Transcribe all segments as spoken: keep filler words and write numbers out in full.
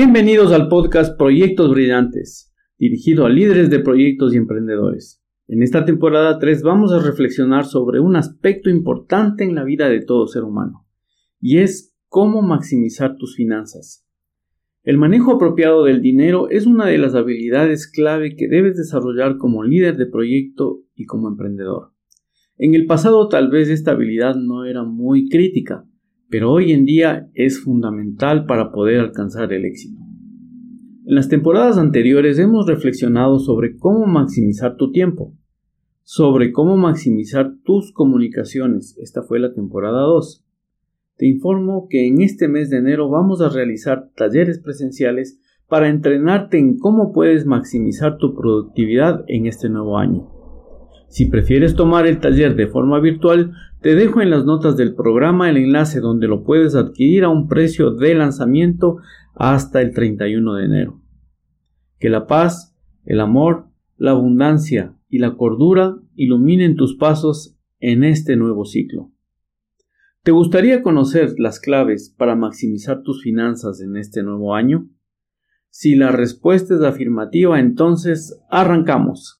Bienvenidos al podcast Proyectos Brillantes, dirigido a líderes de proyectos y emprendedores. En esta temporada tres vamos a reflexionar sobre un aspecto importante en la vida de todo ser humano, y es cómo maximizar tus finanzas. El manejo apropiado del dinero es una de las habilidades clave que debes desarrollar como líder de proyecto y como emprendedor. En el pasado tal vez esta habilidad no era muy crítica, pero hoy en día es fundamental para poder alcanzar el éxito. En las temporadas anteriores hemos reflexionado sobre cómo maximizar tu tiempo, sobre cómo maximizar tus comunicaciones. Esta fue la temporada dos. Te informo que en este mes de enero vamos a realizar talleres presenciales para entrenarte en cómo puedes maximizar tu productividad en este nuevo año. Si prefieres tomar el taller de forma virtual, te dejo en las notas del programa el enlace donde lo puedes adquirir a un precio de lanzamiento hasta el treinta y uno de enero. Que la paz, el amor, la abundancia y la cordura iluminen tus pasos en este nuevo ciclo. ¿Te gustaría conocer las claves para maximizar tus finanzas en este nuevo año? Si la respuesta es afirmativa, entonces arrancamos.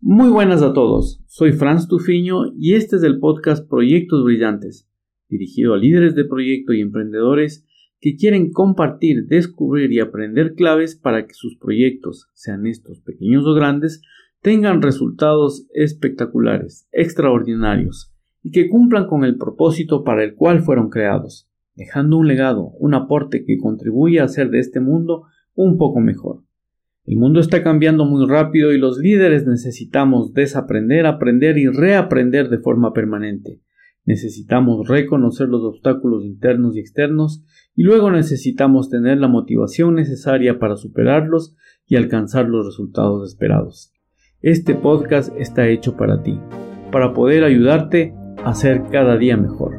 Muy buenas a todos, soy Franz Tufiño y este es el podcast Proyectos Brillantes, dirigido a líderes de proyecto y emprendedores que quieren compartir, descubrir y aprender claves para que sus proyectos, sean estos pequeños o grandes, tengan resultados espectaculares, extraordinarios y que cumplan con el propósito para el cual fueron creados, dejando un legado, un aporte que contribuya a hacer de este mundo un poco mejor. El mundo está cambiando muy rápido y los líderes necesitamos desaprender, aprender y reaprender de forma permanente. Necesitamos reconocer los obstáculos internos y externos y luego necesitamos tener la motivación necesaria para superarlos y alcanzar los resultados esperados. Este podcast está hecho para ti, para poder ayudarte a ser cada día mejor.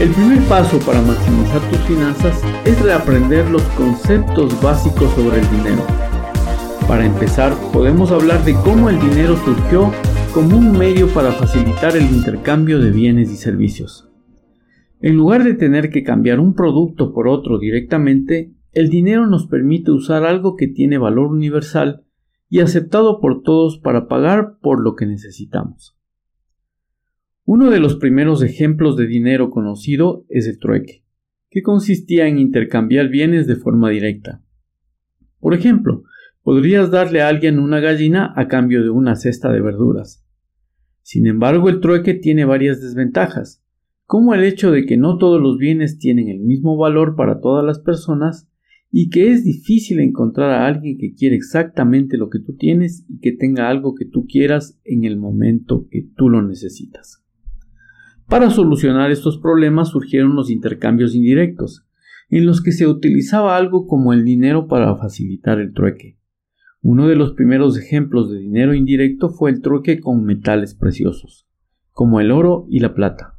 El primer paso para maximizar tus finanzas es reaprender los conceptos básicos sobre el dinero. Para empezar, podemos hablar de cómo el dinero surgió como un medio para facilitar el intercambio de bienes y servicios. En lugar de tener que cambiar un producto por otro directamente, el dinero nos permite usar algo que tiene valor universal y aceptado por todos para pagar por lo que necesitamos. Uno de los primeros ejemplos de dinero conocido es el trueque, que consistía en intercambiar bienes de forma directa. Por ejemplo, podrías darle a alguien una gallina a cambio de una cesta de verduras. Sin embargo, el trueque tiene varias desventajas, como el hecho de que no todos los bienes tienen el mismo valor para todas las personas y que es difícil encontrar a alguien que quiera exactamente lo que tú tienes y que tenga algo que tú quieras en el momento que tú lo necesitas. Para solucionar estos problemas surgieron los intercambios indirectos, en los que se utilizaba algo como el dinero para facilitar el trueque. Uno de los primeros ejemplos de dinero indirecto fue el trueque con metales preciosos, como el oro y la plata.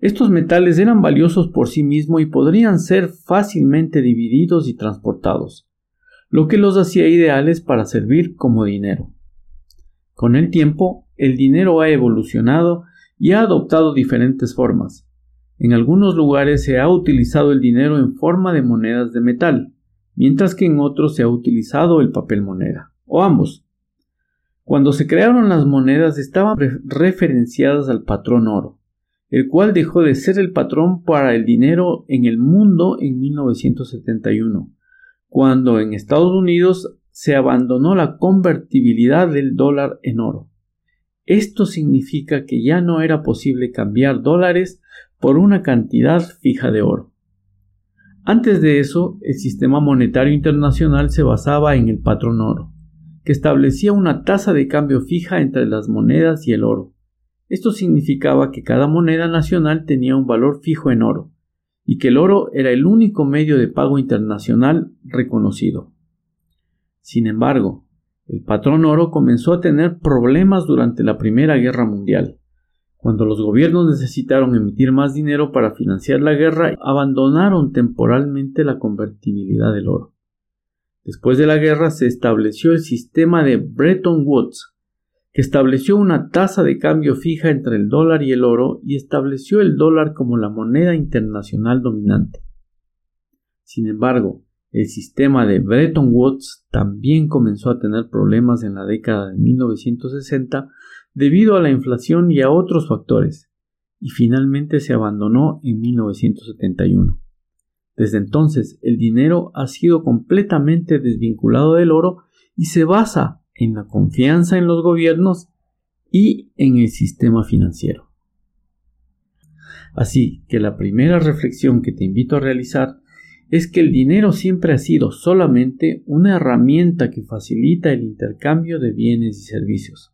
Estos metales eran valiosos por sí mismos y podrían ser fácilmente divididos y transportados, lo que los hacía ideales para servir como dinero. Con el tiempo, el dinero ha evolucionado y ha adoptado diferentes formas, En algunos lugares se ha utilizado el dinero en forma de monedas de metal, mientras que en otros se ha utilizado el papel moneda, o ambos. Cuando se crearon las monedas estaban referenciadas al patrón oro, el cual dejó de ser el patrón para el dinero en el mundo en mil novecientos setenta y uno, cuando en Estados Unidos se abandonó la convertibilidad del dólar en oro. Esto significa que ya no era posible cambiar dólares por una cantidad fija de oro. Antes de eso, el sistema monetario internacional se basaba en el patrón oro, que establecía una tasa de cambio fija entre las monedas y el oro. Esto significaba que cada moneda nacional tenía un valor fijo en oro, y que el oro era el único medio de pago internacional reconocido. Sin embargo, el patrón oro comenzó a tener problemas durante la Primera Guerra Mundial, cuando los gobiernos necesitaron emitir más dinero para financiar la guerra, abandonaron temporalmente la convertibilidad del oro. Después de la guerra se estableció el sistema de Bretton Woods, que estableció una tasa de cambio fija entre el dólar y el oro y estableció el dólar como la moneda internacional dominante. Sin embargo, el sistema de Bretton Woods también comenzó a tener problemas en la década de mil novecientos sesenta debido a la inflación y a otros factores, y finalmente se abandonó en mil novecientos setenta y uno. Desde entonces, el dinero ha sido completamente desvinculado del oro y se basa en la confianza en los gobiernos y en el sistema financiero. Así que la primera reflexión que te invito a realizar es que el dinero siempre ha sido solamente una herramienta que facilita el intercambio de bienes y servicios.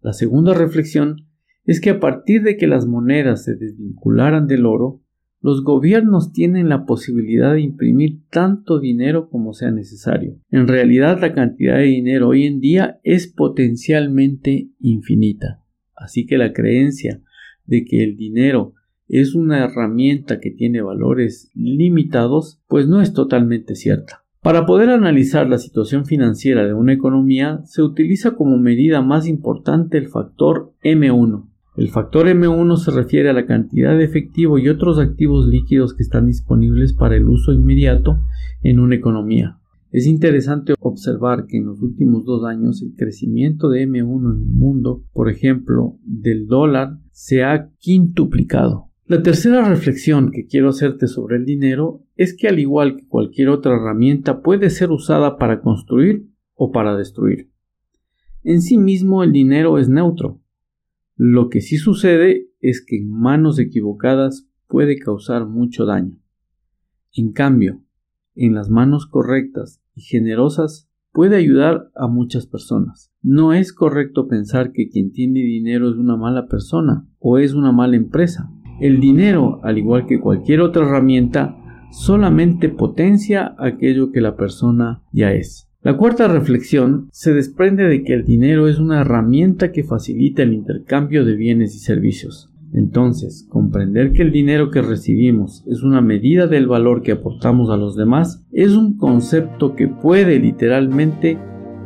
La segunda reflexión es que a partir de que las monedas se desvincularan del oro, los gobiernos tienen la posibilidad de imprimir tanto dinero como sea necesario. En realidad, la cantidad de dinero hoy en día es potencialmente infinita. Así que la creencia de que el dinero es una herramienta que tiene valores limitados, pues no es totalmente cierta. Para poder analizar la situación financiera de una economía, se utiliza como medida más importante el factor eme uno. El factor eme uno se refiere a la cantidad de efectivo y otros activos líquidos que están disponibles para el uso inmediato en una economía. Es interesante observar que en los últimos dos años el crecimiento de eme uno en el mundo, por ejemplo, del dólar, se ha quintuplicado. La tercera reflexión que quiero hacerte sobre el dinero es que al igual que cualquier otra herramienta puede ser usada para construir o para destruir. En sí mismo el dinero es neutro. Lo que sí sucede es que en manos equivocadas puede causar mucho daño. En cambio, en las manos correctas y generosas puede ayudar a muchas personas. No es correcto pensar que quien tiene dinero es una mala persona o es una mala empresa. El dinero, al igual que cualquier otra herramienta, solamente potencia aquello que la persona ya es. La cuarta reflexión se desprende de que el dinero es una herramienta que facilita el intercambio de bienes y servicios. Entonces, comprender que el dinero que recibimos es una medida del valor que aportamos a los demás es un concepto que puede literalmente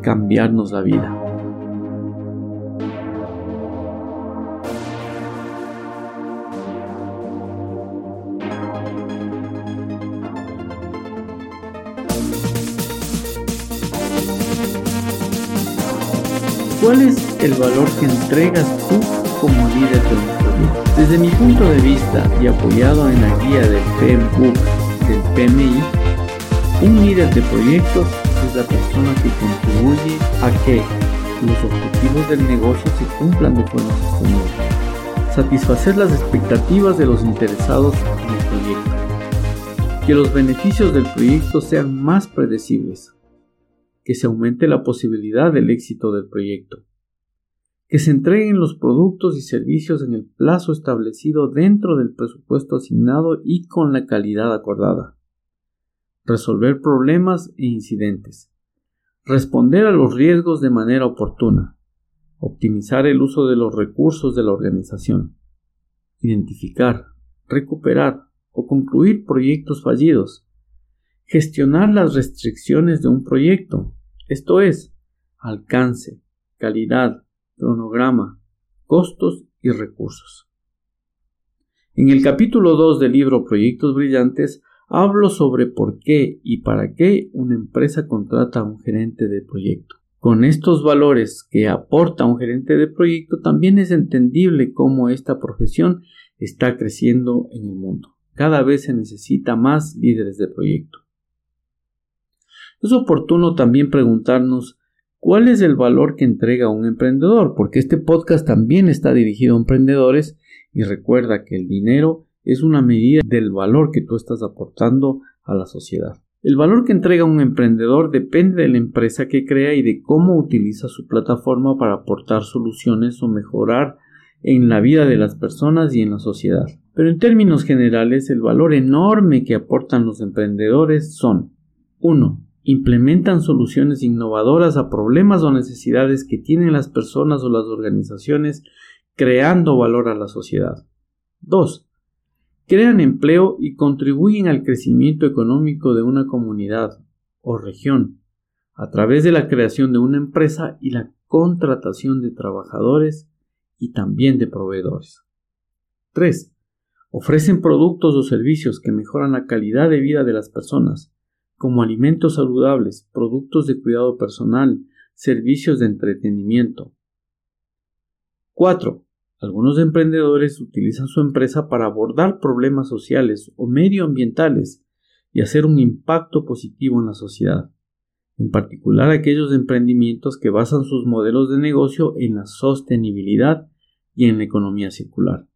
cambiarnos la vida. ¿Cuál es el valor que entregas tú como líder de un proyecto? Desde mi punto de vista y apoyado en la guía del P M B O K del P M I, un líder de proyectos es la persona que contribuye a que los objetivos del negocio se cumplan de forma sostenible, satisfacer las expectativas de los interesados en el proyecto, que los beneficios del proyecto sean más predecibles, que se aumente la posibilidad del éxito del proyecto, que se entreguen los productos y servicios en el plazo establecido dentro del presupuesto asignado y con la calidad acordada, resolver problemas e incidentes, responder a los riesgos de manera oportuna, optimizar el uso de los recursos de la organización, identificar, recuperar o concluir proyectos fallidos, gestionar las restricciones de un proyecto, esto es, alcance, calidad, cronograma, costos y recursos. En el capítulo dos del libro Proyectos Brillantes hablo sobre por qué y para qué una empresa contrata a un gerente de proyecto. Con estos valores que aporta un gerente de proyecto, también es entendible cómo esta profesión está creciendo en el mundo. Cada vez se necesita más líderes de proyecto. Es oportuno también preguntarnos cuál es el valor que entrega un emprendedor, porque este podcast también está dirigido a emprendedores y recuerda que el dinero es una medida del valor que tú estás aportando a la sociedad. El valor que entrega un emprendedor depende de la empresa que crea y de cómo utiliza su plataforma para aportar soluciones o mejorar en la vida de las personas y en la sociedad. Pero en términos generales, el valor enorme que aportan los emprendedores son: uno. Implementan soluciones innovadoras a problemas o necesidades que tienen las personas o las organizaciones, creando valor a la sociedad. dos. Crean empleo y contribuyen al crecimiento económico de una comunidad o región a través de la creación de una empresa y la contratación de trabajadores y también de proveedores. tres. Ofrecen productos o servicios que mejoran la calidad de vida de las personas, como alimentos saludables, productos de cuidado personal, servicios de entretenimiento. cuatro. Algunos emprendedores utilizan su empresa para abordar problemas sociales o medioambientales y hacer un impacto positivo en la sociedad, en particular aquellos emprendimientos que basan sus modelos de negocio en la sostenibilidad y en la economía circular.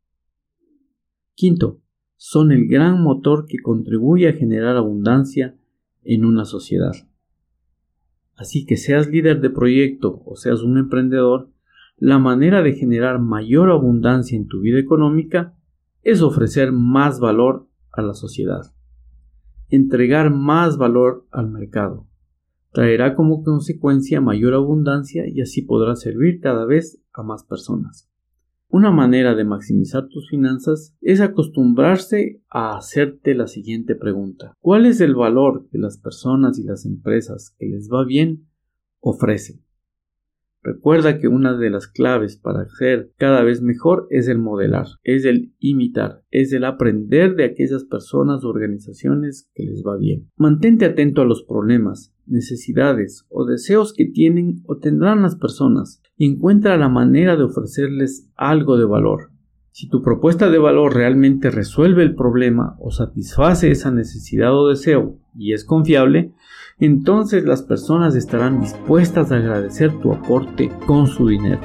Quinto, son el gran motor que contribuye a generar abundancia en una sociedad. Así que seas líder de proyecto o seas un emprendedor, la manera de generar mayor abundancia en tu vida económica es ofrecer más valor a la sociedad. Entregar más valor al mercado traerá como consecuencia mayor abundancia y así podrás servir cada vez a más personas. Una manera de maximizar tus finanzas es acostumbrarse a hacerte la siguiente pregunta: ¿cuál es el valor que las personas y las empresas que les va bien ofrecen? Recuerda que una de las claves para ser cada vez mejor es el modelar, es el imitar, es el aprender de aquellas personas o organizaciones que les va bien. Mantente atento a los problemas, necesidades o deseos que tienen o tendrán las personas y encuentra la manera de ofrecerles algo de valor. Si tu propuesta de valor realmente resuelve el problema o satisface esa necesidad o deseo y es confiable, entonces las personas estarán dispuestas a agradecer tu aporte con su dinero.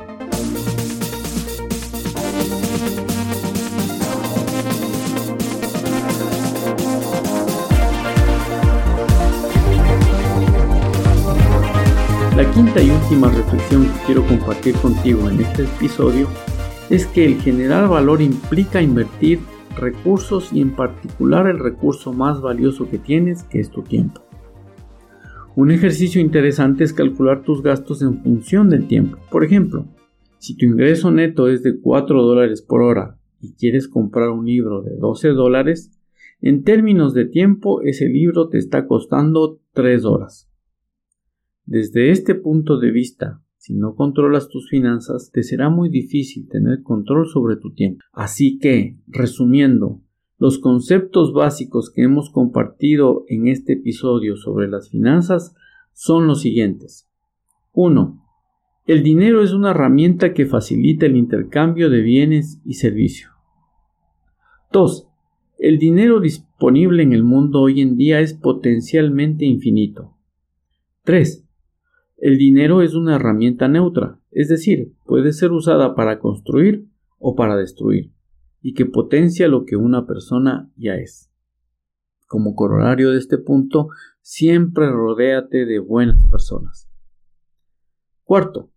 La quinta y última reflexión que quiero compartir contigo en este episodio es que el generar valor implica invertir recursos y en particular el recurso más valioso que tienes, que es tu tiempo. Un ejercicio interesante es calcular tus gastos en función del tiempo. Por ejemplo, si tu ingreso neto es de cuatro dólares por hora y quieres comprar un libro de doce dólares, en términos de tiempo ese libro te está costando tres horas. Desde este punto de vista, si no controlas tus finanzas, te será muy difícil tener control sobre tu tiempo. Así que, resumiendo, los conceptos básicos que hemos compartido en este episodio sobre las finanzas son los siguientes. uno. El dinero es una herramienta que facilita el intercambio de bienes y servicios. dos. El dinero disponible en el mundo hoy en día es potencialmente infinito. tres. El dinero es una herramienta neutra, es decir, puede ser usada para construir o para destruir, y que potencia lo que una persona ya es. Como corolario de este punto, siempre rodéate de buenas personas. Cuarto,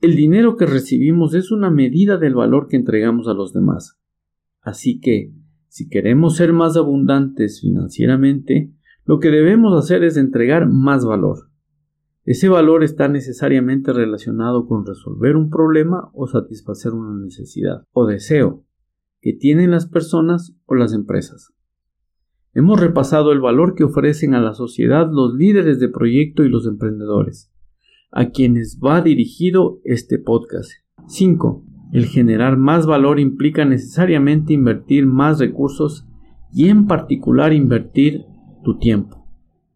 el dinero que recibimos es una medida del valor que entregamos a los demás. Así que, si queremos ser más abundantes financieramente, lo que debemos hacer es entregar más valor. Ese valor está necesariamente relacionado con resolver un problema o satisfacer una necesidad o deseo que tienen las personas o las empresas. Hemos repasado el valor que ofrecen a la sociedad los líderes de proyecto y los emprendedores, a quienes va dirigido este podcast. cinco. El generar más valor implica necesariamente invertir más recursos y en particular invertir tu tiempo.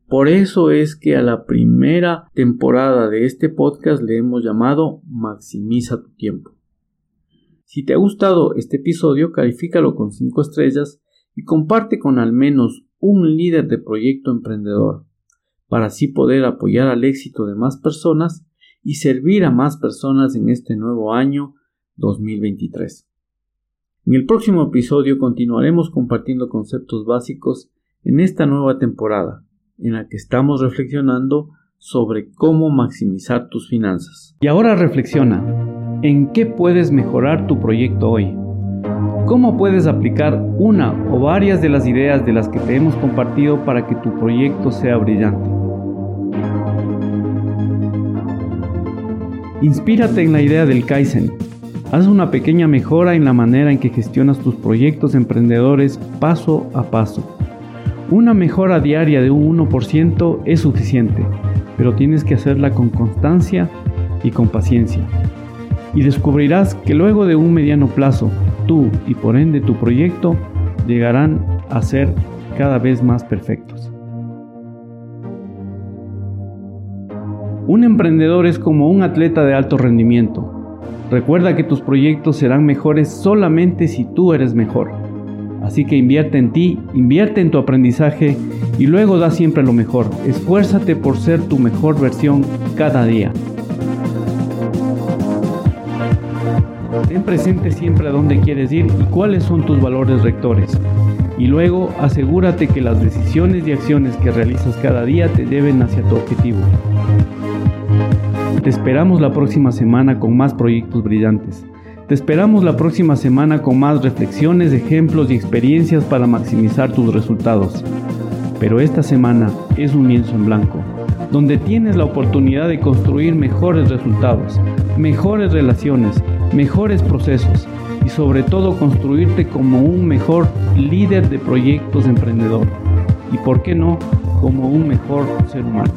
Por eso es que a la primera temporada de este podcast le hemos llamado Maximiza tu tiempo. Si te ha gustado este episodio, califícalo con cinco estrellas y comparte con al menos un líder de proyecto emprendedor, para así poder apoyar al éxito de más personas y servir a más personas en este nuevo año dos mil veintitrés. En el próximo episodio continuaremos compartiendo conceptos básicos en esta nueva temporada, en la que estamos reflexionando sobre cómo maximizar tus finanzas. Y ahora reflexiona, ¿en qué puedes mejorar tu proyecto hoy? ¿Cómo puedes aplicar una o varias de las ideas de las que te hemos compartido para que tu proyecto sea brillante? Inspírate en la idea del Kaizen. Haz una pequeña mejora en la manera en que gestionas tus proyectos emprendedores paso a paso. Una mejora diaria de un uno por ciento es suficiente, pero tienes que hacerla con constancia y con paciencia. Y descubrirás que luego de un mediano plazo, tú y por ende tu proyecto llegarán a ser cada vez más perfectos. Un emprendedor es como un atleta de alto rendimiento. Recuerda que tus proyectos serán mejores solamente si tú eres mejor. Así que invierte en ti, invierte en tu aprendizaje y luego da siempre lo mejor. Esfuérzate por ser tu mejor versión cada día. Ten presente siempre a dónde quieres ir y cuáles son tus valores rectores. Y luego asegúrate que las decisiones y acciones que realizas cada día te lleven hacia tu objetivo. Te esperamos la próxima semana con más proyectos brillantes. Te esperamos la próxima semana con más reflexiones, ejemplos y experiencias para maximizar tus resultados. Pero esta semana es un lienzo en blanco, donde tienes la oportunidad de construir mejores resultados, mejores relaciones, mejores procesos y sobre todo construirte como un mejor líder de proyectos emprendedor y, por qué no, como un mejor ser humano.